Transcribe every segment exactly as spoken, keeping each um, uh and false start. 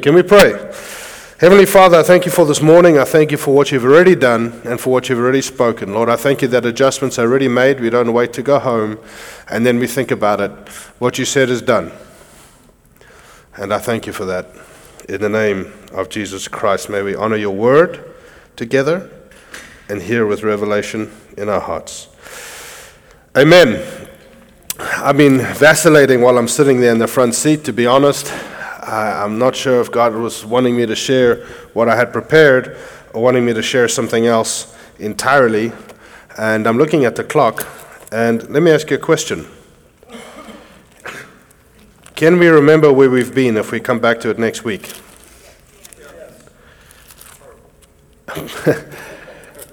Can we pray? Heavenly Father, I thank you for this morning. I thank you for what you've already done and for what you've already spoken. Lord, I thank you that adjustments are already made. We don't wait to go home, and then we think about it. What you said is done. And I thank you for that. In the name of Jesus Christ, may we honor your word together and hear with revelation in our hearts. Amen. I've been vacillating while I'm sitting there in the front seat, to be honest. I'm not sure if God was wanting me to share what I had prepared or wanting me to share something else entirely. And I'm looking at the clock, and let me ask you a question. Can we remember where we've been if we come back to it next week?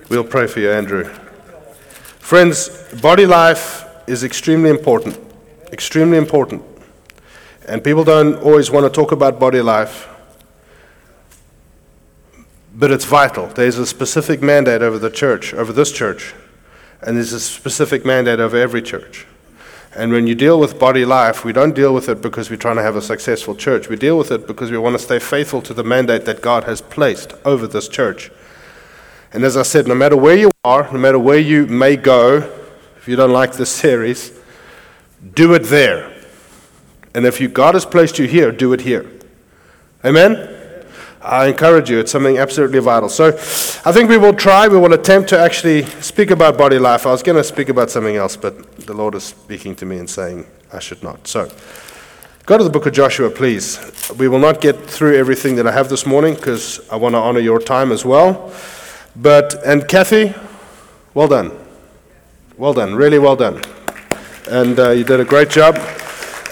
We'll pray for you, Andrew. Friends, Body Life is extremely important, extremely important. And people don't always want to talk about Body Life, but it's vital. There's a specific mandate over the church, over this church, and there's a specific mandate over every church. And when you deal with Body Life, we don't deal with it because we're trying to have a successful church. We deal with it because we want to stay faithful to the mandate that God has placed over this church. And as I said, no matter where you are, no matter where you may go, if you don't like this series, do it there. And if you, God has placed you here, do it here. Amen? Amen? I encourage you. It's something absolutely vital. So I think we will try, we will attempt to actually speak about Body Life. I was going to speak about something else, but the Lord is speaking to me and saying I should not. So go to the book of Joshua, please. We will not get through everything that I have this morning because I want to honor your time as well. But, and Kathy, well done. Well done. Really well done. And uh, you did a great job.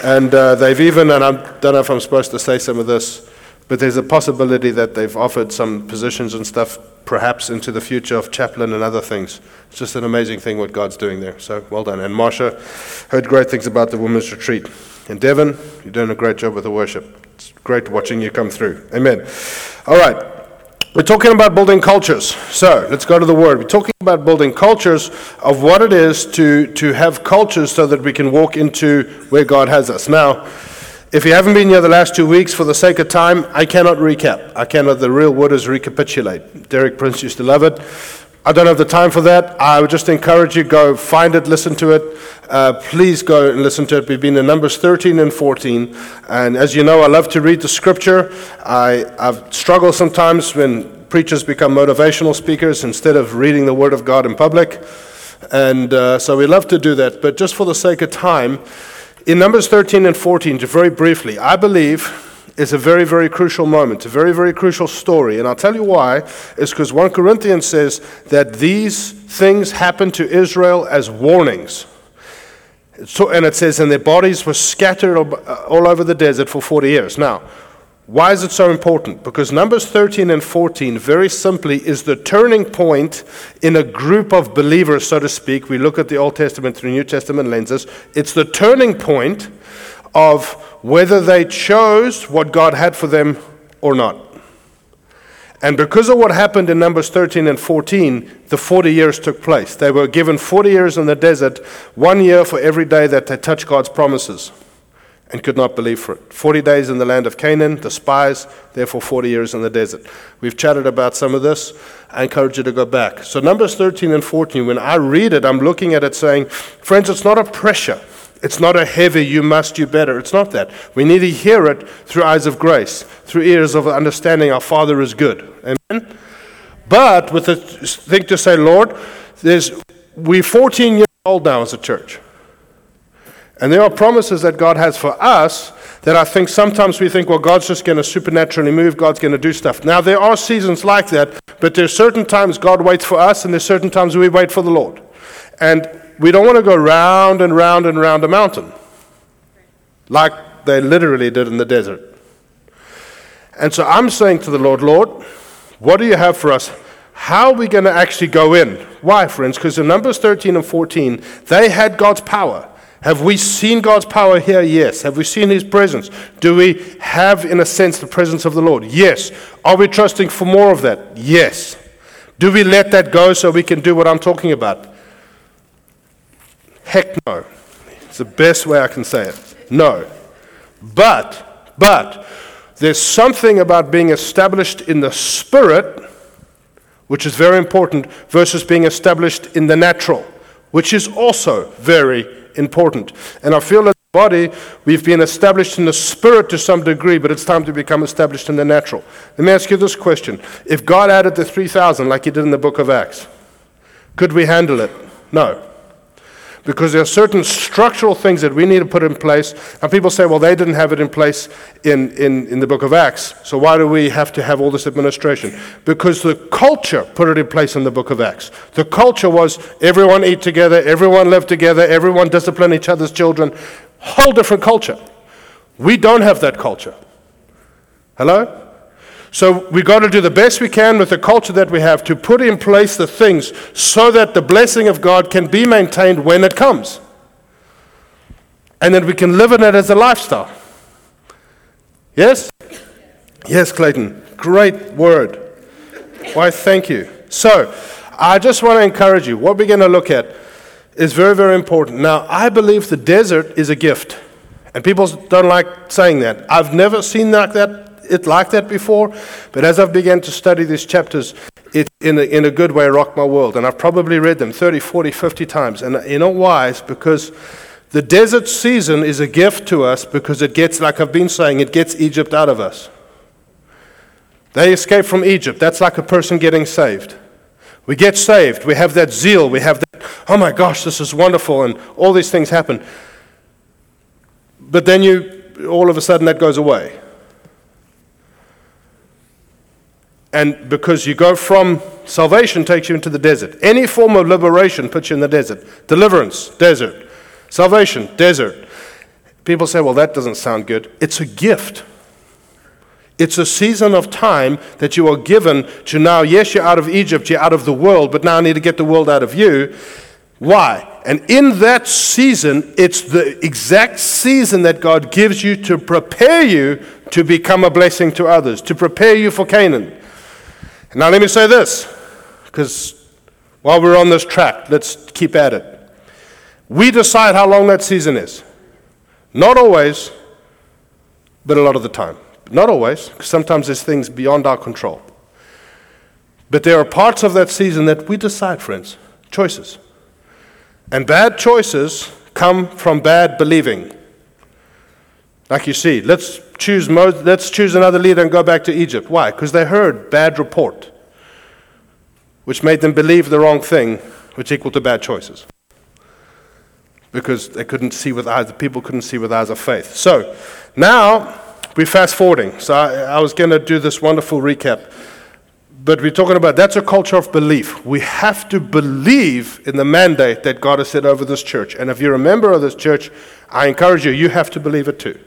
And uh, they've even, and I don't know if I'm supposed to say some of this, but there's a possibility that they've offered some positions and stuff, perhaps into the future, of chaplain and other things. It's just an amazing thing what God's doing there. So well done. And Marsha, heard great things about the women's retreat. And Devon, you're doing a great job with the worship. It's great watching you come through. Amen. All right. We're talking about building cultures. So let's go to the word. We're talking about building cultures of what it is to, to have cultures so that we can walk into where God has us. Now, if you haven't been here the last two weeks, for the sake of time, I cannot recap. I cannot, the real word is recapitulate. Derek Prince used to love it. I don't have the time for that. I would just encourage you, go find it, listen to it. Uh, please go and listen to it. We've been in Numbers thirteen and fourteen. And as you know, I love to read the scripture. I, I've struggled sometimes when preachers become motivational speakers instead of reading the word of God in public. And uh, so we love to do that. But just for the sake of time, in Numbers thirteen and fourteen, just very briefly, I believe it's a very, very crucial moment, a very, very crucial story. And I'll tell you why. It's because First Corinthians says that these things happened to Israel as warnings. So, and it says, and their bodies were scattered all over the desert for forty years. Now, why is it so important? Because Numbers thirteen and fourteen, very simply, is the turning point in a group of believers, so to speak. We look at the Old Testament through New Testament lenses. It's the turning point of whether they chose what God had for them or not. And because of what happened in Numbers thirteen and fourteen, the forty years took place. They were given forty years in the desert, one year for every day that they touched God's promises and could not believe for it. forty days in the land of Canaan, the spies, therefore forty years in the desert. We've chatted about some of this. I encourage you to go back. So Numbers thirteen and fourteen, when I read it, I'm looking at it saying, friends, it's not a pressure. It's not a heavy, you must do better. It's not that. We need to hear it through eyes of grace, through ears of understanding our Father is good. Amen? But with the thing to say, Lord, there's we're fourteen years old now as a church. And there are promises that God has for us that I think sometimes we think, well, God's just going to supernaturally move. God's going to do stuff. Now, there are seasons like that, but there's certain times God waits for us, and there's certain times we wait for the Lord. And we don't want to go round and round and round a mountain like they literally did in the desert. And so I'm saying to the Lord, Lord, what do you have for us? How are we going to actually go in? Why, friends? Because in Numbers thirteen and fourteen, they had God's power. Have we seen God's power here? Yes. Have we seen his presence? Do we have, in a sense, the presence of the Lord? Yes. Are we trusting for more of that? Yes. Do we let that go so we can do what I'm talking about? Heck no. It's the best way I can say it. No. But, but, There's something about being established in the Spirit, which is very important, versus being established in the natural, which is also very important. And I feel that the body, we've been established in the Spirit to some degree, but it's time to become established in the natural. Let me ask you this question. If God added the three thousand like he did in the book of Acts, could we handle it? No. Because there are certain structural things that we need to put in place. And people say, well, they didn't have it in place in, in, in the book of Acts, so why do we have to have all this administration? Because the culture put it in place in the book of Acts. The culture was everyone eat together, everyone live together, everyone discipline each other's children. Whole different culture. We don't have that culture. Hello? So we've got to do the best we can with the culture that we have to put in place the things so that the blessing of God can be maintained when it comes. And then we can live in it as a lifestyle. Yes? Yes, Clayton. Great word. Why, thank you. So I just want to encourage you. What we're going to look at is very, very important. Now, I believe the desert is a gift. And people don't like saying that. I've never seen like that. It like that before, but as I've began to study these chapters, it in a, in a good way rocked my world, and I've probably read them thirty, forty, fifty times, and you know why? It's because the desert season is a gift to us, because it gets, like I've been saying, it gets Egypt out of us. They escape from Egypt. That's like a person getting saved. We get saved. We have that zeal. We have that, oh my gosh, this is wonderful, and all these things happen. But then you, all of a sudden, that goes away. And because you go from, salvation takes you into the desert. Any form of liberation puts you in the desert. Deliverance, desert. Salvation, desert. People say, well, that doesn't sound good. It's a gift. It's a season of time that you are given to now, yes, you're out of Egypt, you're out of the world, but now I need to get the world out of you. Why? And in that season, it's the exact season that God gives you to prepare you to become a blessing to others, to prepare you for Canaan. Now let me say this, because while we're on this track, let's keep at it. We decide how long that season is. Not always, but a lot of the time. Not always, because sometimes there's things beyond our control. But there are parts of that season that we decide, friends, choices. And bad choices come from bad believing. Like you see, let's choose Moses, let's choose another leader and go back to Egypt. Why? Because they heard bad report, which made them believe the wrong thing, which equaled to bad choices. Because they couldn't see with eyes, the people couldn't see with eyes of faith. So now we're fast forwarding. So I, I was going to do this wonderful recap. But we're talking about, that's a culture of belief. We have to believe in the mandate that God has set over this church. And if you're a member of this church, I encourage you, you have to believe it too.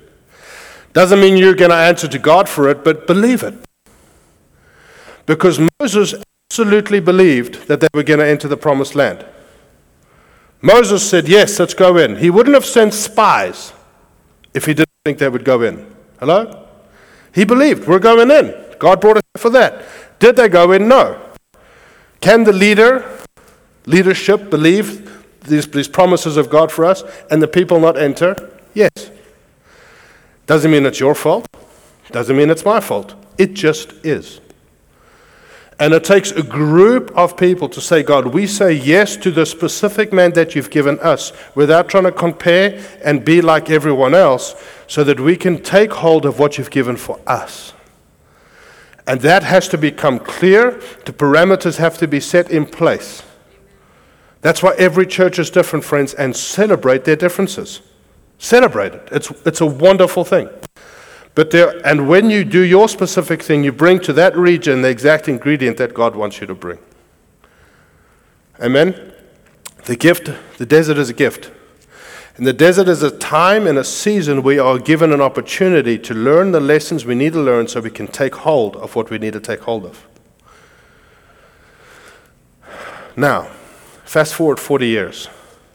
Doesn't mean you're going to answer to God for it, but believe it. Because Moses absolutely believed that they were going to enter the promised land. Moses said, yes, let's go in. He wouldn't have sent spies if he didn't think they would go in. Hello? He believed, we're going in. God brought us for that. Did they go in? No. Can the leader, leadership believe these, these promises of God for us and the people not enter? Yes. Doesn't mean it's your fault. Doesn't mean it's my fault. It just is. And it takes a group of people to say, God, we say yes to the specific mandate you've given us without trying to compare and be like everyone else so that we can take hold of what you've given for us. And that has to become clear. The parameters have to be set in place. That's why every church is different, friends, and celebrate their differences. Celebrate it. It's, it's a wonderful thing. But there, and when you do your specific thing, you bring to that region the exact ingredient that God wants you to bring. Amen? The gift, the desert is a gift. And the desert is a time and a season we are given an opportunity to learn the lessons we need to learn so we can take hold of what we need to take hold of. Now, fast forward forty years.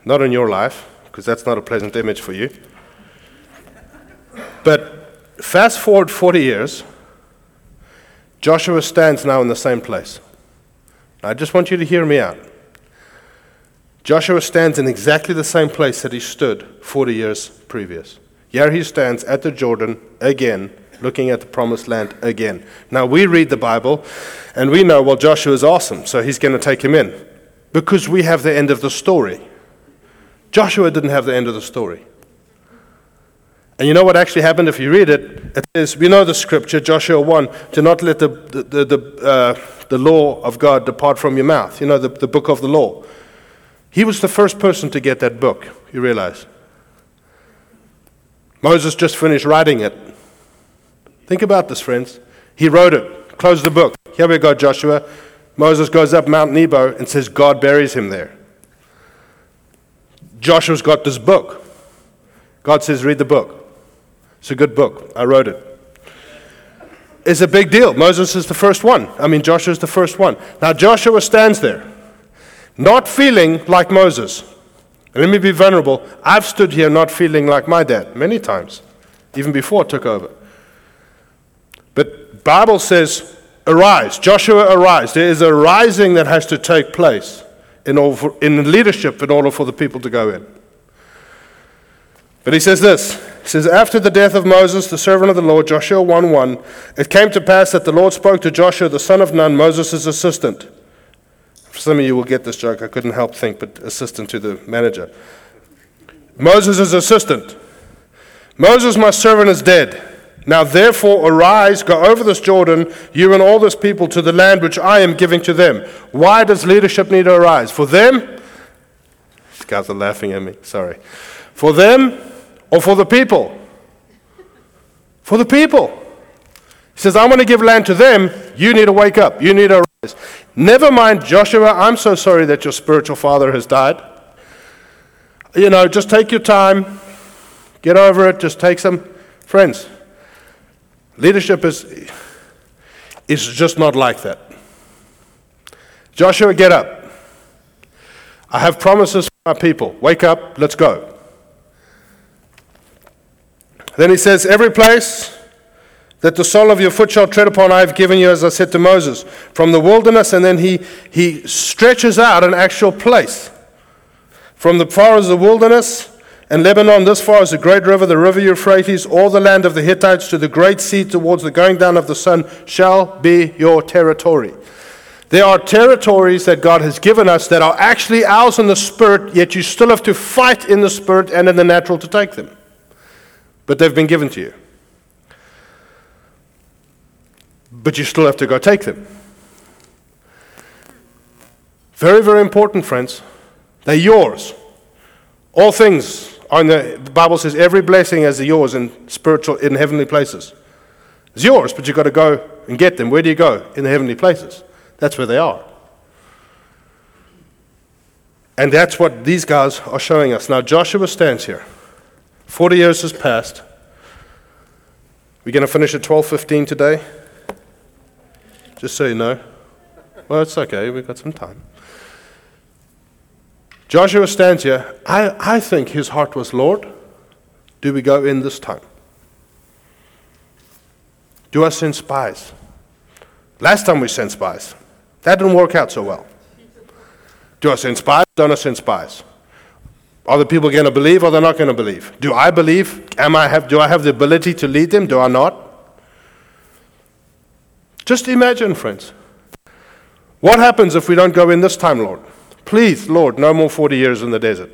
Not in your life, because that's not a pleasant image for you. But fast forward forty years, Joshua stands now in the same place. I just want you to hear me out. Joshua stands in exactly the same place that he stood forty years previous. Here he stands at the Jordan again looking at the promised land again. Now, we read the Bible, and we know, well, Joshua's awesome, so he's going to take him in, because we have the end of the story. Joshua didn't have the end of the story. And you know what actually happened if you read it? It says, we know the scripture, Joshua one, do not let the the the, the, uh, the law of God depart from your mouth. You know, the, the book of the law. He was the first person to get that book, you realize. Moses just finished writing it. Think about this, friends. He wrote it. Close the book. Here we go, Joshua. Moses goes up Mount Nebo and says God buries him there. Joshua's got this book. God says, read the book. It's a good book. I wrote it. It's a big deal. Moses is the first one. I mean, Joshua's the first one. Now, Joshua stands there, not feeling like Moses. And let me be vulnerable. I've stood here not feeling like my dad many times, even before I took over. But the Bible says, arise. Joshua, arise. There is a rising that has to take place in all for, in leadership in order for the people to go in. But he says this. He says, after the death of Moses, the servant of the Lord, Joshua one one, it came to pass that the Lord spoke to Joshua, the son of Nun, Moses' assistant. For some of you will get this joke. I couldn't help think, but assistant to the manager. Moses' assistant. Moses, my servant, is dead. Now therefore arise, go over this Jordan, you and all this people, to the land which I am giving to them. Why does leadership need to arise? For them? These guys are laughing at me. Sorry. For them? Or for the people? For the people. He says, I want to give land to them. You need to wake up. You need to arise. Never mind, Joshua, I'm so sorry that your spiritual father has died. You know, just take your time. Get over it. Just take some friends. Leadership is is just not like that. Joshua, get up. I have promises for my people. Wake up. Let's go. Then he says, every place that the sole of your foot shall tread upon, I have given you, as I said to Moses, from the wilderness. And then he, he stretches out an actual place. From the far as the wilderness and Lebanon, this far as the great river, the river Euphrates, all the land of the Hittites, to the great sea, towards the going down of the sun, shall be your territory. There are territories that God has given us that are actually ours in the spirit, yet you still have to fight in the spirit and in the natural to take them. But they've been given to you. But you still have to go take them. Very, very important, friends. They're yours. All things are in the, the Bible says every blessing is yours in spiritual, in heavenly places. It's yours, but you've got to go and get them. Where do you go? In the heavenly places. That's where they are. And that's what these guys are showing us. Now Joshua stands here. Forty years has passed. We're going to finish at twelve fifteen today. Just so you know. Well, it's okay. We've got some time. Joshua stands here. I, I think his heart was, Lord, do we go in this time? Do I send spies? Last time we sent spies. That didn't work out so well. Do I send spies? Don't I send spies? Are the people going to believe or they're not going to believe? Do I believe? Am I have? Do I have the ability to lead them? Do I not? Just imagine, friends. What happens if we don't go in this time, Lord? Please, Lord, no more forty years in the desert.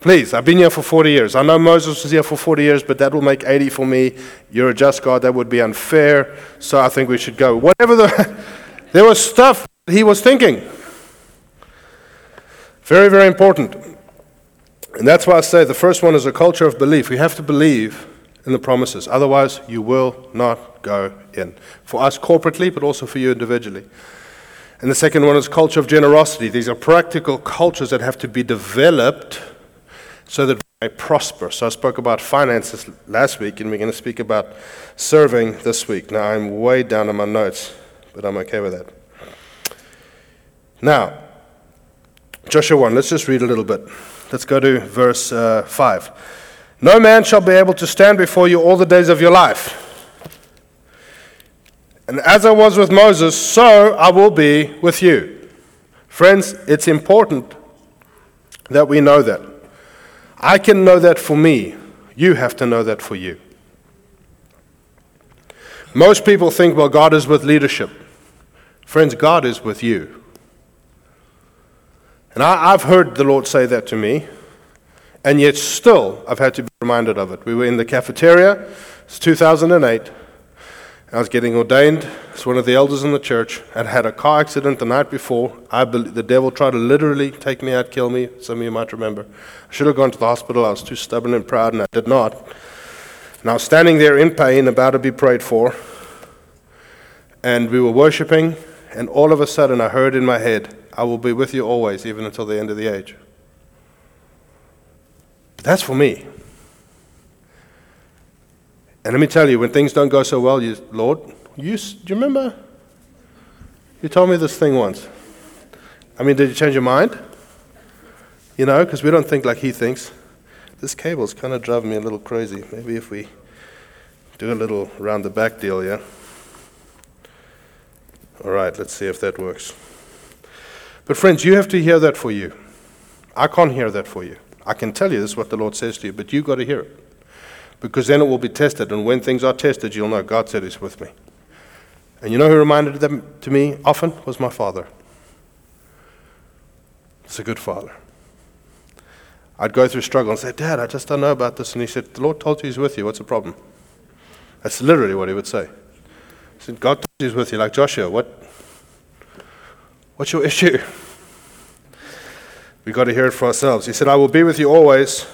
Please, I've been here for forty years. I know Moses was here for forty years, but that will make eighty for me. You're a just God. That would be unfair. So I think we should go. Whatever the... there was stuff he was thinking. Very, very important. And that's why I say the first one is a culture of belief. We have to believe in the promises. Otherwise, you will not go in. For us corporately, but also for you individually. And the second one is culture of generosity. These are practical cultures that have to be developed so that we may prosper. So I spoke about finances last week, and we're going to speak about serving this week. Now, I'm way down on my notes, but I'm okay with that. Now, Joshua one, let's just read a little bit. Let's go to verse uh, five. No man shall be able to stand before you all the days of your life. And as I was with Moses, so I will be with you. Friends, it's important that we know that. I can know that for me. You have to know that for you. Most people think, well, God is with leadership. Friends, God is with you. And I, I've heard the Lord say that to me, and yet still I've had to be reminded of it. We were in the cafeteria, it's two thousand eight, I was getting ordained as one of the elders in the church. I'd had a car accident the night before. I believe the devil tried to literally take me out, kill me. Some of you might remember. I should have gone to the hospital. I was too stubborn and proud, and I did not. And I was standing there in pain, about to be prayed for. And we were worshiping, and all of a sudden I heard in my head, I will be with you always, even until the end of the age. But that's for me. And let me tell you, when things don't go so well, you, Lord, you, do you remember? You told me this thing once. I mean, did you change your mind? You know, because we don't think like he thinks. This cable's kind of driving me a little crazy. Maybe if we do a little round-the-back deal, yeah? All right, let's see if that works. But friends, you have to hear that for you. I can't hear that for you. I can tell you this is what the Lord says to you, but you've got to hear it. Because then it will be tested, and when things are tested, you'll know God said he's with me. And you know who reminded them to me often? Was my father. It's a good father. I'd go through struggle and say, Dad, I just don't know about this. And he said, the Lord told you he's with you. What's the problem? That's literally what he would say. He said, God told you he's with you. Like, Joshua, what? What's your issue? We've got to hear it for ourselves. He said, I will be with you always.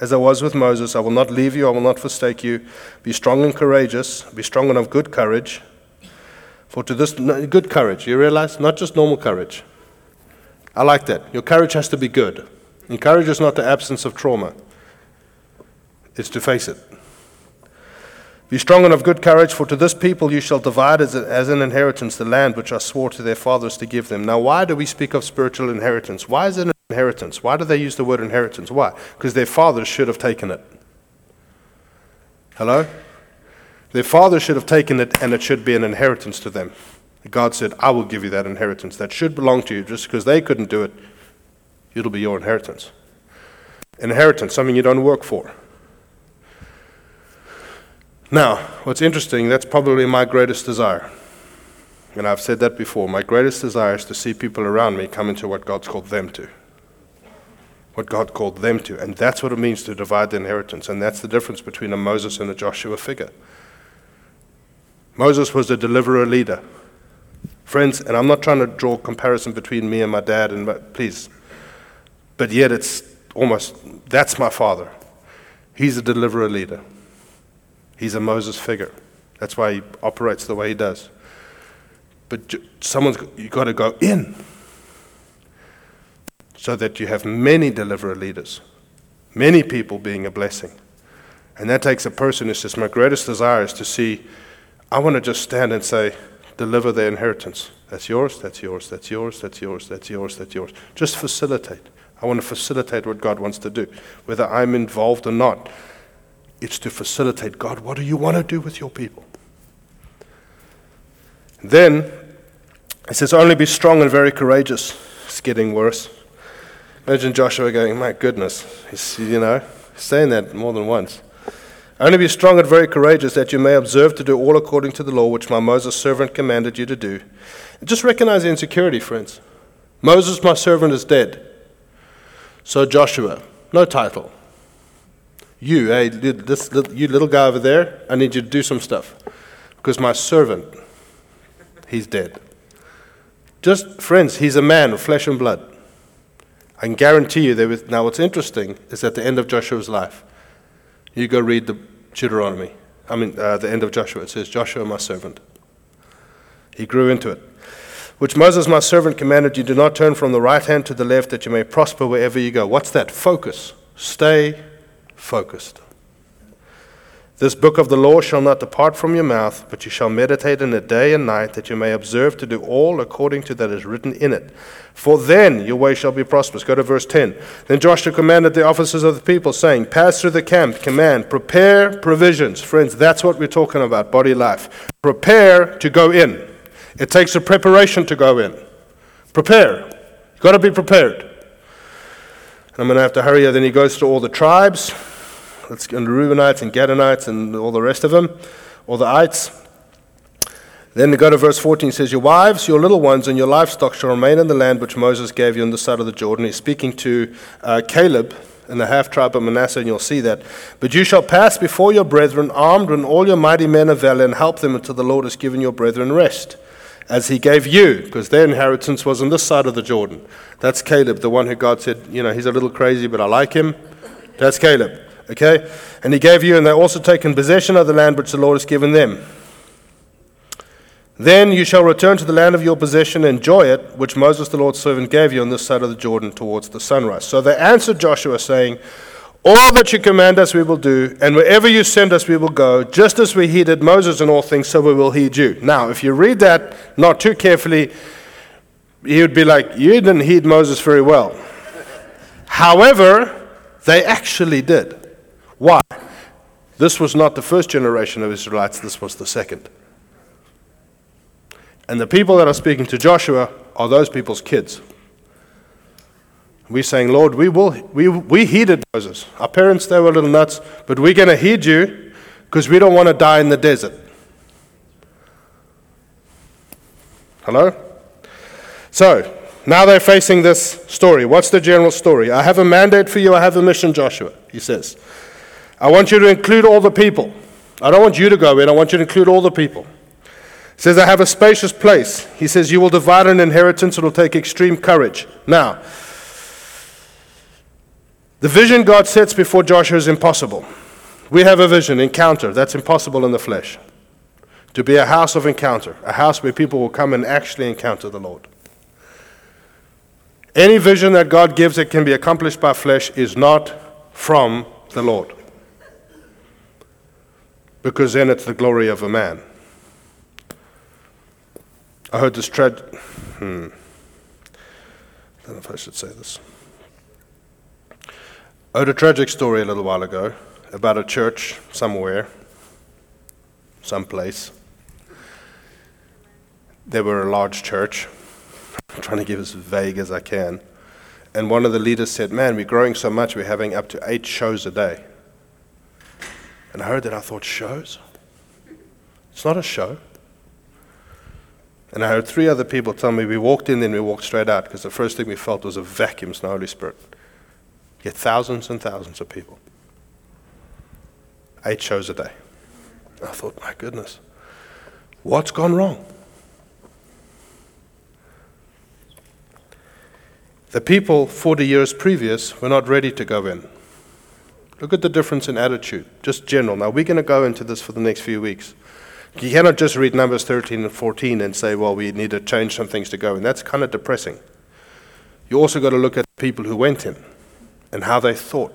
As I was with Moses, I will not leave you, I will not forsake you. Be strong and courageous, be strong and of good courage. For to this, good courage, you realize? Not just normal courage. I like that. Your courage has to be good. And courage is not the absence of trauma. It's to face it. Be strong and of good courage, for to this people you shall divide as, a, as an inheritance the land which I swore to their fathers to give them. Now why do we speak of spiritual inheritance? Why is it an inheritance? Why do they use the word inheritance? Why? Because their fathers should have taken it. Hello? Their fathers should have taken it, and it should be an inheritance to them. God said, I will give you that inheritance. That should belong to you. Just because they couldn't do it, it'll be your inheritance. Inheritance, something you don't work for. Now, what's interesting, that's probably my greatest desire. And I've said that before. My greatest desire is to see people around me come into what God's called them to. What God called them to. And that's what it means to divide the inheritance. And that's the difference between a Moses and a Joshua figure. Moses was a deliverer leader. Friends, and I'm not trying to draw a comparison between me and my dad, and my, please. But yet it's almost, that's my father. He's a deliverer leader. He's a Moses figure. That's why he operates the way he does. But someone's, you've got to go in so that you have many deliverer leaders, many people being a blessing. And that takes a person who says, my greatest desire is to see, I want to just stand and say, deliver their inheritance. That's yours, that's yours, that's yours, that's yours, that's yours, that's yours. Just facilitate. I want to facilitate what God wants to do. Whether I'm involved or not, it's to facilitate. God, what do you want to do with your people? Then it says, only be strong and very courageous. It's getting worse. Imagine Joshua going, my goodness. He's, you know, saying that more than once. Only be strong and very courageous, that you may observe to do all according to the law which my Moses servant commanded you to do. And just recognize the insecurity, friends. Moses, my servant, is dead. So Joshua, no title. You, hey, this little, you little guy over there, I need you to do some stuff. Because my servant, he's dead. Just, friends, he's a man of flesh and blood. I can guarantee you there was, now what's interesting is at the end of Joshua's life, you go read the Deuteronomy. I mean, uh, the end of Joshua, it says, Joshua, my servant. He grew into it. Which Moses, my servant, commanded you, do not turn from the right hand to the left, that you may prosper wherever you go. What's that? Focus. Stay focused. This book of the law shall not depart from your mouth, but you shall meditate in it day and night, that you may observe to do all according to that is written in it. For then your way shall be prosperous. Go to verse ten. Then Joshua commanded the officers of the people, saying, pass through the camp, command, prepare provisions. Friends, that's what we're talking about, Body Life. Prepare to go in. It takes a preparation to go in. Prepare. You've got to be prepared. And I'm going to have to hurry here. Then he goes to all the tribes. It's, and Reubenites and Gadonites and all the rest of them, all the ites, Then to go to verse fourteen, it says, your wives, your little ones, and your livestock shall remain in the land which Moses gave you on the side of the Jordan. He's speaking to uh, Caleb and the half-tribe of Manasseh, and you'll see that. But you shall pass before your brethren, armed with all your mighty men of valor, and help them until the Lord has given your brethren rest, as he gave you, because their inheritance was on this side of the Jordan. That's Caleb, the one who God said, you know, he's a little crazy, but I like him. That's Caleb, okay? And he gave you, and they're also taken possession of the land which the Lord has given them. Then you shall return to the land of your possession, enjoy it, which Moses the Lord's servant gave you on this side of the Jordan towards the sunrise. So they answered Joshua, saying, all that you command us we will do, and wherever you send us we will go, just as we heeded Moses in all things, so we will heed you. Now, if you read that not too carefully, he would be like, you didn't heed Moses very well. However, they actually did. Why? This was not the first generation of Israelites, this was the second. And the people that are speaking to Joshua are those people's kids. We're saying, Lord, we will, we we heeded Moses. Our parents, they were a little nuts, but we're going to heed you because we don't want to die in the desert. Hello? So, now they're facing this story. What's the general story? I have a mandate for you. I have a mission, Joshua, he says. I want you to include all the people. I don't want you to go in. I want you to include all the people. He says, I have a spacious place. He says, you will divide an inheritance. It will take extreme courage. Now, the vision God sets before Joshua is impossible. We have a vision, encounter, that's impossible in the flesh. To be a house of encounter, a house where people will come and actually encounter the Lord. Any vision that God gives that can be accomplished by flesh is not from the Lord. Because then it's the glory of a man. I heard this trad... Hmm. I don't know if I should say this. I heard a tragic story a little while ago about a church somewhere, someplace. They were a large church. I'm trying to give as vague as I can. And one of the leaders said, man, we're growing so much, we're having up to eight shows a day. And I heard that, I thought, shows? It's not a show. And I heard three other people tell me, we walked in, then we walked straight out, because the first thing we felt was a vacuum, it's the Holy Spirit. Yet thousands and thousands of people. Eight shows a day. I thought, my goodness, what's gone wrong? The people forty years previous were not ready to go in. Look at the difference in attitude, just general. Now, we're going to go into this for the next few weeks. You cannot just read Numbers thirteen and fourteen and say, well, we need to change some things to go in. That's kind of depressing. You also got to look at the people who went in and how they thought.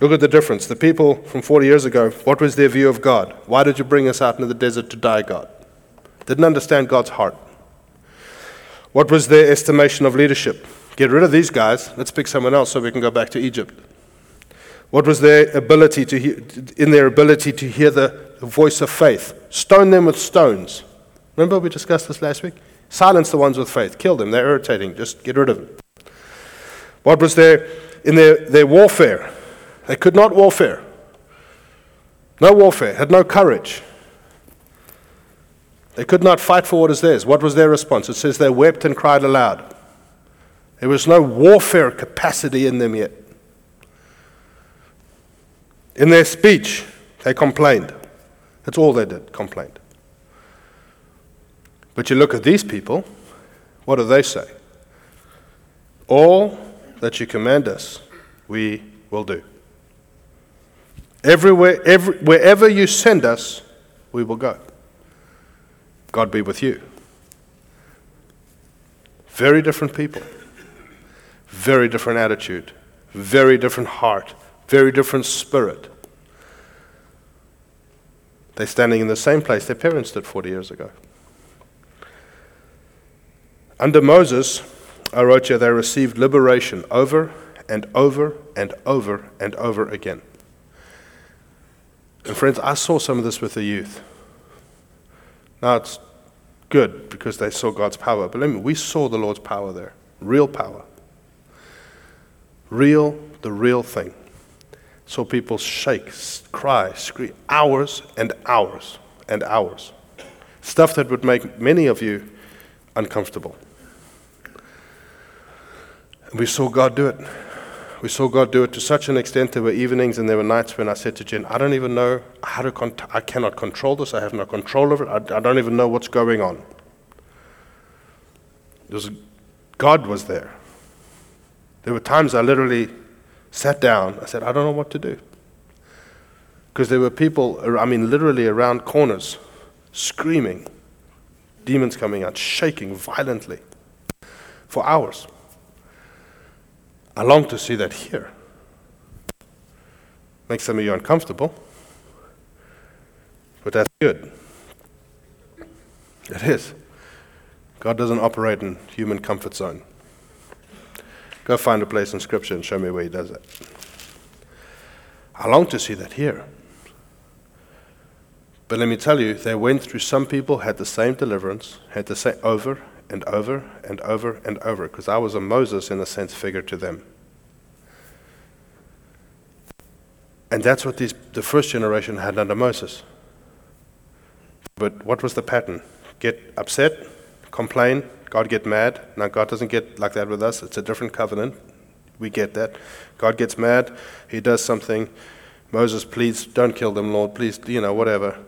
Look at the difference. The people from forty years ago, what was their view of God? Why did you bring us out into the desert to die, God? Didn't understand God's heart. What was their estimation of leadership? Get rid of these guys. Let's pick someone else so we can go back to Egypt. What was their ability to hear, in their ability to hear the voice of faith? Stone them with stones. Remember we discussed this last week? Silence the ones with faith. Kill them. They're irritating. Just get rid of them. What was their... In their, their warfare, they could not warfare. No warfare, had no courage. They could not fight for what is theirs. What was their response? It says they wept and cried aloud. There was no warfare capacity in them yet. In their speech, they complained. That's all they did, complained. But you look at these people, what do they say? All that you command us, we will do. Everywhere, every, wherever you send us, we will go. God be with you. Very different people. Very different attitude. Very different heart. Very different spirit. They're standing in the same place their parents did forty years ago. Under Moses, I wrote you, they received liberation over and over and over and over again. And friends, I saw some of this with the youth. Now it's good because they saw God's power, but let me, we saw the Lord's power there. Real power. Real, the real thing. Saw people shake, cry, scream, hours and hours and hours. stuff that would make many of you uncomfortable. And we saw God do it. We saw God do it to such an extent. There were evenings and there were nights when I said to Jen, I don't even know how to, con- I cannot control this. I have no control over it. I, I don't even know what's going on. It was, God was there. There were times I literally sat down. I said, I don't know what to do. Because there were people, I mean, literally around corners, screaming, demons coming out, shaking violently for hours. I long to see that here. Makes some of you uncomfortable, but that's good. It is. God doesn't operate in human comfort zone. Go find a place in Scripture and show me where he does it. I long to see that here. But let me tell you, they went through, some people had the same deliverance, had the same over and over and over and over, because I was a Moses, in a sense, figure to them. And that's what these, the first generation had under Moses. But what was the pattern? Get upset, complain, God get mad. Now, God doesn't get like that with us. It's a different covenant. We get that. God gets mad. He does something. Moses, please, don't kill them, Lord. Please, you know, whatever.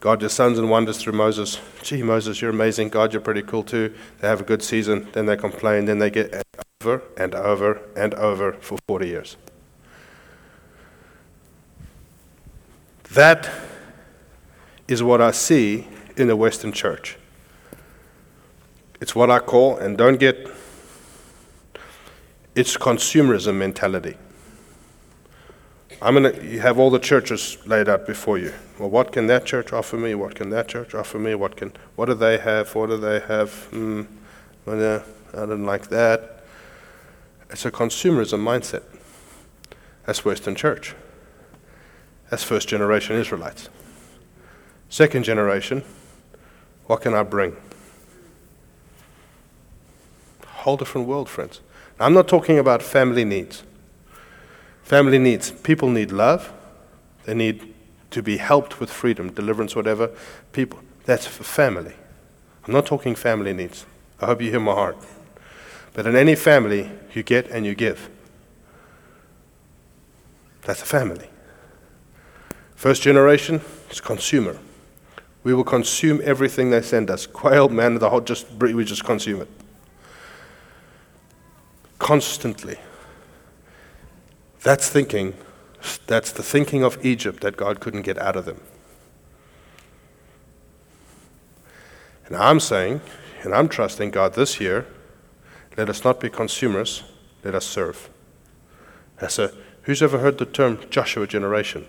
God does signs and wonders through Moses. Gee, Moses, you're amazing. God, you're pretty cool too. They have a good season. Then they complain. Then they get over and over and over for forty years. That is what I see in the Western church. It's what I call, and don't get, it's consumerism mentality. I'm gonna. You have all the churches laid out before you. Well, what can that church offer me? What can that church offer me? What can? What do they have? What do they have? Mm, I don't like that. It's a consumerism mindset. That's Western church. That's first generation Israelites. Second generation, what can I bring? Whole different world, friends. Now, I'm not talking about family needs. Family needs. People need love. They need to be helped with freedom, deliverance, whatever. People. That's for family. I'm not talking family needs. I hope you hear my heart. But in any family, you get and you give. That's a family. First generation is consumer. We will consume everything they send us. Quail, man, the whole, just we just consume it. Constantly. That's thinking, that's the thinking of Egypt that God couldn't get out of them. And I'm saying, and I'm trusting God this year, let us not be consumers, let us serve. That's a, who's ever heard the term Joshua generation?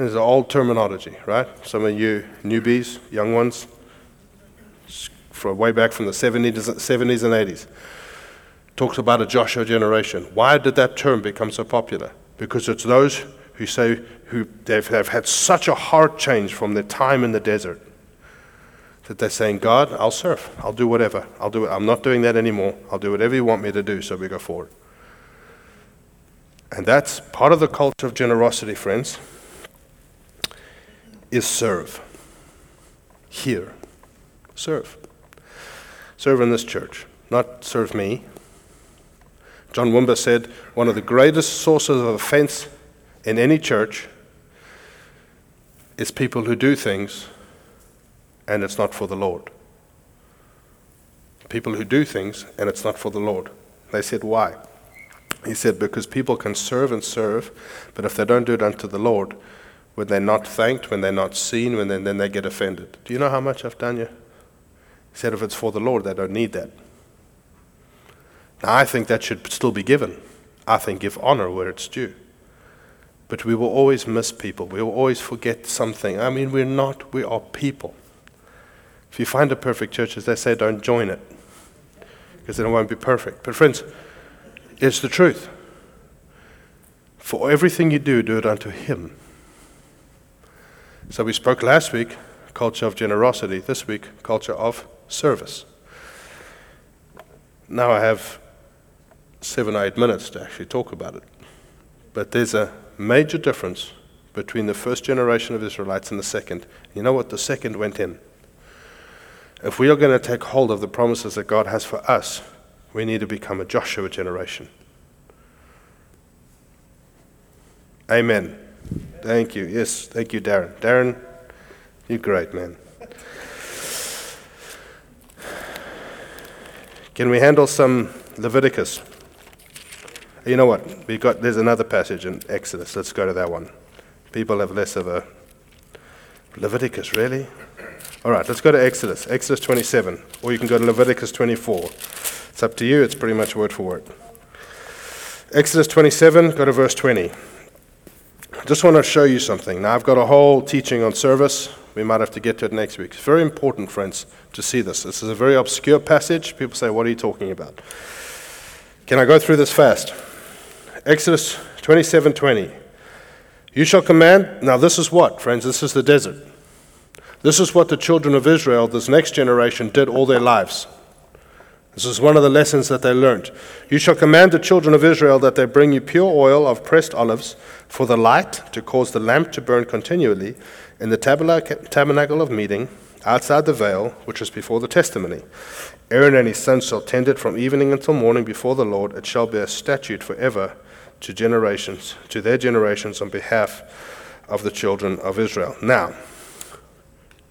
It's an old terminology, right? Some of you newbies, young ones, from way back from the seventies and eighties. Talks about a Joshua generation. Why did that term become so popular? Because it's those who say who they've, they've had such a heart change from their time in the desert that they're saying, God, I'll serve. I'll do whatever. I'll do. I'm not doing that anymore. I'll do whatever you want me to do, so we go forward. And that's part of the culture of generosity, friends, is serve. Here. Serve. Serve in this church. Not serve me. John Wimber said, one of the greatest sources of offense in any church is people who do things and it's not for the Lord. People who do things and it's not for the Lord. They said, why? He said, because people can serve and serve, but if they don't do it unto the Lord, when they're not thanked, when they're not seen, when they, then they get offended. Do you know how much I've done you? He said, if it's for the Lord, they don't need that. Now, I think that should still be given. I think give honor where it's due. But we will always miss people. We will always forget something. I mean, we're not, we are people. If you find a perfect church, as they say, don't join it, because then it won't be perfect. But friends, it's the truth. For everything you do, do it unto him. So we spoke last week, culture of generosity. This week, culture of service. Now I have seven or eight minutes to actually talk about it. But there's a major difference between the first generation of Israelites and the second. You know what? The second went in. If we are going to take hold of the promises that God has for us, we need to become a Joshua generation. Amen. Thank you. Yes, thank you, Darren. Darren, you're great, man. Can we handle some Leviticus? You know what? We got there's another passage in Exodus. Let's go to that one. People have less of a Leviticus, really? All right, let's go to Exodus. Exodus twenty-seven, or you can go to Leviticus twenty-four. It's up to you. It's pretty much word for word. Exodus twenty-seven, go to verse twenty. I just want to show you something. Now, I've got a whole teaching on service. We might have to get to it next week. It's very important, friends, to see this. This is a very obscure passage. People say, what are you talking about? Can I go through this fast? Exodus twenty-seven twenty. You shall command. Now, this is what, friends? This is the desert. This is what the children of Israel, this next generation, did all their lives. This is one of the lessons that they learned. You shall command the children of Israel that they bring you pure oil of pressed olives for the light to cause the lamp to burn continually in the tabernacle of meeting outside the veil, which is before the testimony. Aaron and his sons shall tend it from evening until morning before the Lord. It shall be a statute forever to generations, to their generations on behalf of the children of Israel. Now,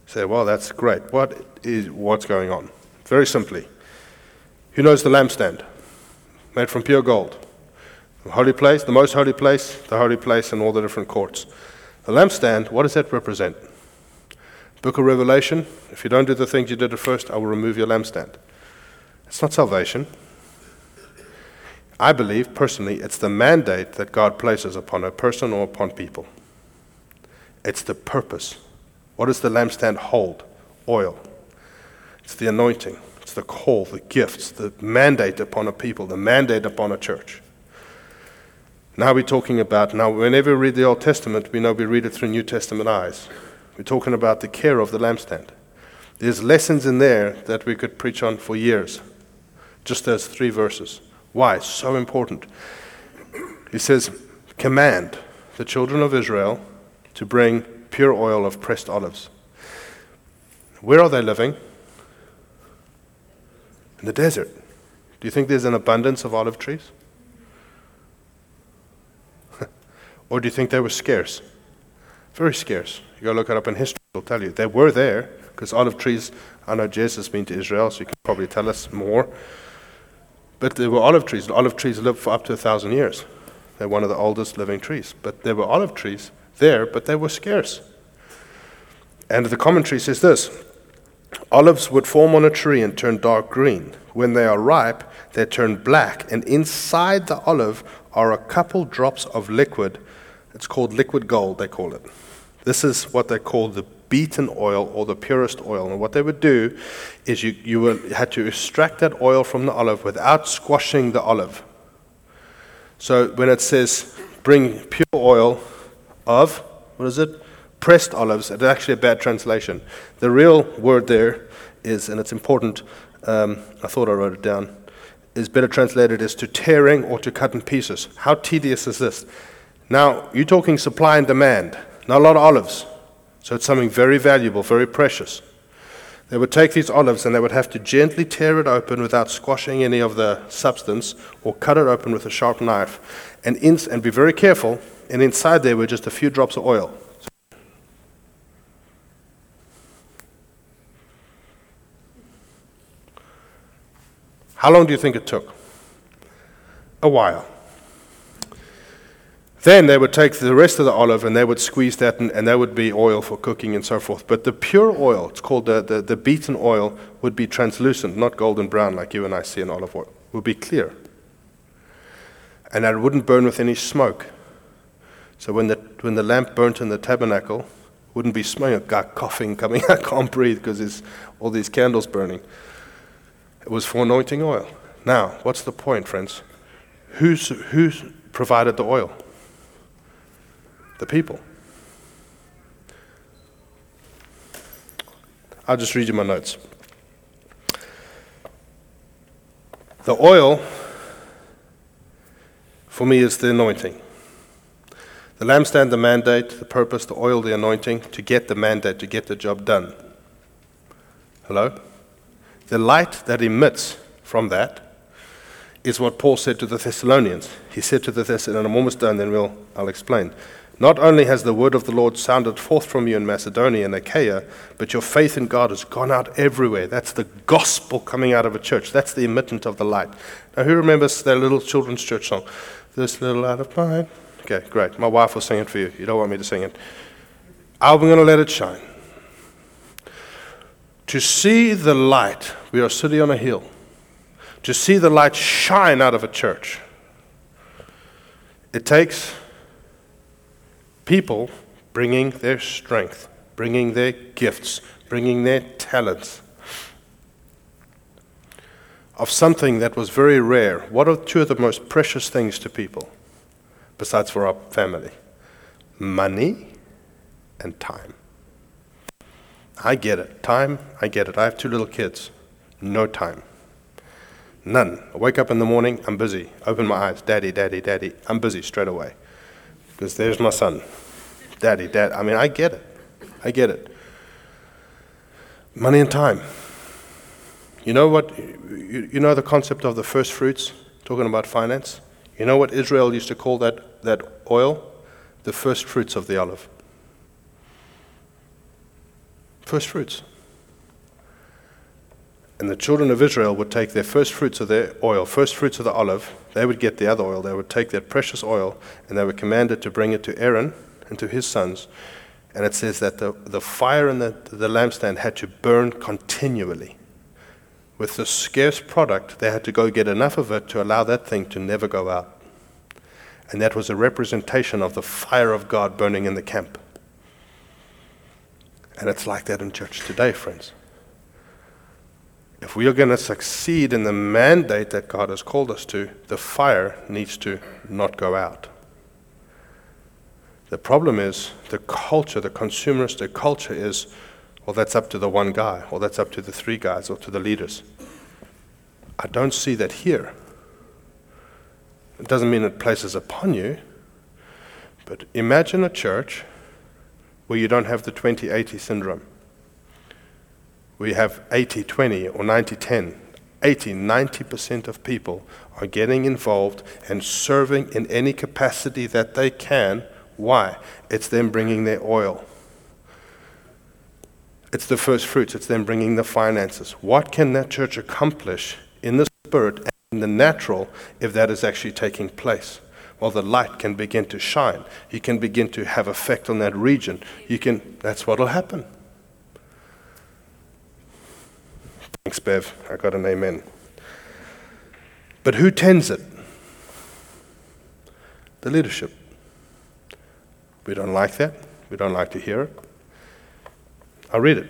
say, well, that's great. What is, what's going on? Very simply. Who knows the lampstand? Made from pure gold. The holy place, the most holy place, the holy place, and all the different courts. The lampstand, what does that represent? Book of Revelation, if you don't do the things you did at first, I will remove your lampstand. It's not salvation. I believe, personally, it's the mandate that God places upon a person or upon people. It's the purpose. What does the lampstand hold? Oil. It's the anointing. It's the call, the gifts, the mandate upon a people, the mandate upon a church. Now we're talking about, now whenever we read the Old Testament, we know we read it through New Testament eyes. We're talking about the care of the lampstand. There's lessons in there that we could preach on for years. Just those three verses. Why? It's so important. He says, command the children of Israel to bring pure oil of pressed olives. Where are they living? In the desert. Do you think there's an abundance of olive trees? Or do you think they were scarce? Very scarce. You go look it up in history, it'll tell you. They were there, because olive trees, I know Jez has been to Israel, so you can probably tell us more. But there were olive trees. Olive trees lived for up to a thousand years. They're one of the oldest living trees. But there were olive trees there, but they were scarce. And the commentary says this, olives would form on a tree and turn dark green. When they are ripe, they turn black, and inside the olive are a couple drops of liquid. It's called liquid gold, they call it. This is what they call the beaten oil or the purest oil. And what they would do is you, you would, had to extract that oil from the olive without squashing the olive. So when it says bring pure oil of, what is it? Pressed olives, it's actually a bad translation. The real word there is, and it's important, um, I thought I wrote it down, is better translated as to tearing or to cut in pieces. How tedious is this? Now, you're talking supply and demand, not a lot of olives. So it's something very valuable, very precious. They would take these olives and they would have to gently tear it open without squashing any of the substance or cut it open with a sharp knife and, in, and be very careful. And inside there were just a few drops of oil. How long do you think it took? A while. Then they would take the rest of the olive and they would squeeze that, and, and that would be oil for cooking and so forth. But the pure oil, it's called the, the, the beaten oil, would be translucent, not golden brown like you and I see in olive oil. It would be clear. And it wouldn't burn with any smoke. So when the, when the lamp burnt in the tabernacle, it wouldn't be smoking, a guy coughing, coming, I can't breathe because there's all these candles burning. It was for anointing oil. Now, what's the point, friends? Who's, who's provided the oil? The people. I'll just read you my notes. The oil, for me, is the anointing. The lampstand, the mandate, the purpose, the oil, the anointing, to get the mandate, to get the job done. Hello? The light that emits from that is what Paul said to the Thessalonians. He said to the Thessalonians, and I'm almost done, then we'll, I'll explain. Not only has the word of the Lord sounded forth from you in Macedonia and Achaia, but your faith in God has gone out everywhere. That's the gospel coming out of a church. That's the emittent of the light. Now, who remembers that little children's church song? This little light of mine. Okay, great. My wife will sing it for you. You don't want me to sing it. I'm going to let it shine. To see the light, we are sitting on a hill. To see the light shine out of a church, it takes people bringing their strength, bringing their gifts, bringing their talents of something that was very rare. What are two of the most precious things to people, besides for our family? Money and time. I get it. Time, I get it. I have two little kids. No time. None. I wake up in the morning, I'm busy. Open my eyes. Daddy, daddy, daddy. I'm busy straight away. Because there's my son. Daddy, dad. I mean, I get it. I get it. Money and time. You know what? You, you know the concept of the first fruits, talking about finance? You know what Israel used to call that, that oil? The first fruits of the olive. First fruits. And the children of Israel would take their first fruits of their oil, first fruits of the olive. They would get the other oil. They would take that precious oil, and they were commanded to bring it to Aaron and to his sons. And it says that the, the fire in the, the lampstand had to burn continually. With the scarce product, they had to go get enough of it to allow that thing to never go out. And that was a representation of the fire of God burning in the camp. And it's like that in church today, friends. If we are going to succeed in the mandate that God has called us to, the fire needs to not go out. The problem is the culture, the consumeristic culture is, well, that's up to the one guy, or that's up to the three guys, or to the leaders. I don't see that here. It doesn't mean it places upon you, but imagine a church where you don't have the twenty eighty syndrome. We have eighty twenty or ninety ten. eighty, ninety percent of people are getting involved and serving in any capacity that they can. Why? It's them bringing their oil. It's the first fruits. It's them bringing the finances. What can that church accomplish in the spirit and in the natural if that is actually taking place? Well, the light can begin to shine. You can begin to have effect on that region. You can. That's what will happen. Thanks, Bev. I got an amen. But who tends it? The leadership. We don't like that. We don't like to hear it. I'll read it.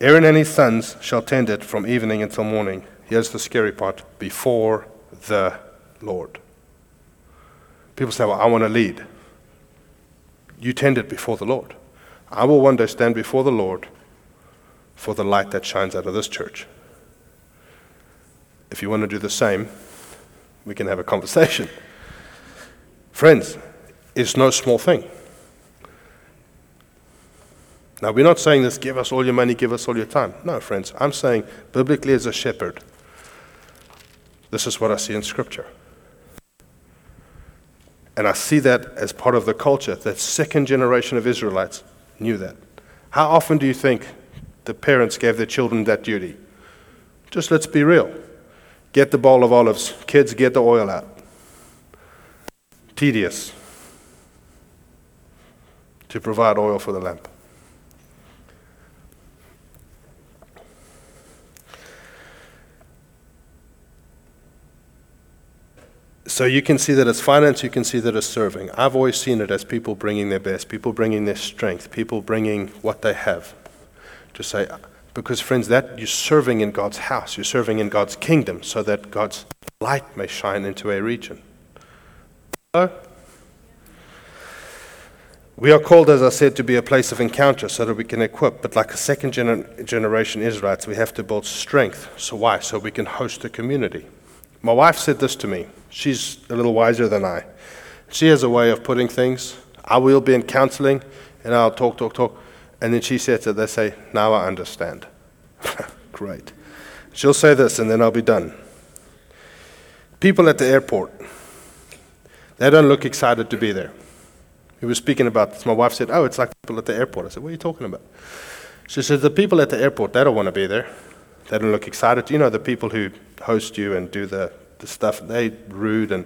Aaron and his sons shall tend it from evening until morning. Here's the scary part. Before the Lord. People say, well, I want to lead. You tend it before the Lord. I will one day stand before the Lord for the light that shines out of this church. If you want to do the same, we can have a conversation. Friends, it's no small thing. Now, we're not saying this, give us all your money, give us all your time. No, friends, I'm saying, biblically as a shepherd, this is what I see in Scripture. And I see that as part of the culture. That second generation of Israelites knew that. How often do you think the parents gave their children that duty? Just let's be real. Get the bowl of olives. Kids, get the oil out. Tedious. To provide oil for the lamp. So you can see that as finance, you can see that as serving. I've always seen it as people bringing their best, people bringing their strength, people bringing what they have. To say, because friends, that you're serving in God's house, you're serving in God's kingdom, so that God's light may shine into a region. Hello? We are called, as I said, to be a place of encounter so that we can equip. But like a second gener- generation Israelites, we have to build strength. So why? So we can host a community. My wife said this to me. She's a little wiser than I. She has a way of putting things. I will be in counseling, and I'll talk, talk, talk. And then she says that they say, now I understand. Great. She'll say this, and then I'll be done. People at the airport, they don't look excited to be there. We were speaking about this. My wife said, oh, it's like people at the airport. I said, what are you talking about? She said, the people at the airport, they don't want to be there. They don't look excited. You know, the people who host you and do the, the stuff, they're rude, and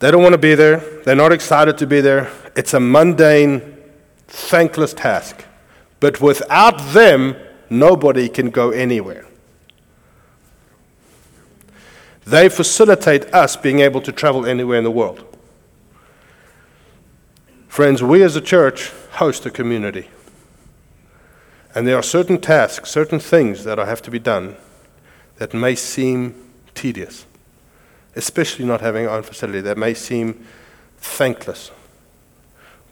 they don't want to be there. They're not excited to be there. It's a mundane, thankless task. But without them, nobody can go anywhere. They facilitate us being able to travel anywhere in the world. Friends, we as a church host a community. And there are certain tasks, certain things that have to be done that may seem tedious, especially not having our own facility, that may seem thankless.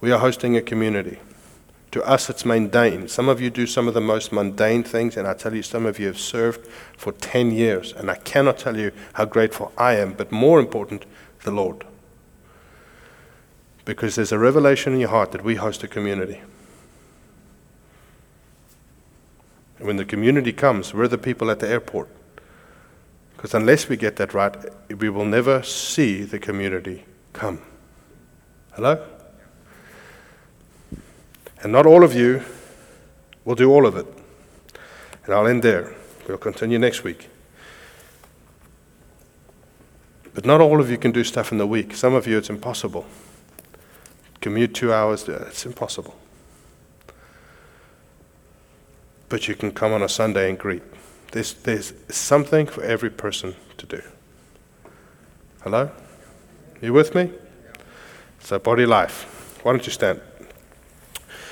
We are hosting a community. To us, it's mundane. Some of you do some of the most mundane things, and I tell you, some of you have served for ten years, and I cannot tell you how grateful I am, but more important, the Lord. Because there's a revelation in your heart that we host a community. And when the community comes, we're the people at the airport. Because unless we get that right, we will never see the community come. Hello? And not all of you will do all of it. And I'll end there. We'll continue next week. But not all of you can do stuff in the week. Some of you, it's impossible. Commute two hours, it's impossible. But you can come on a Sunday and greet. There's, there's something for every person to do. Hello? You with me? So, Body Life. Why don't you stand?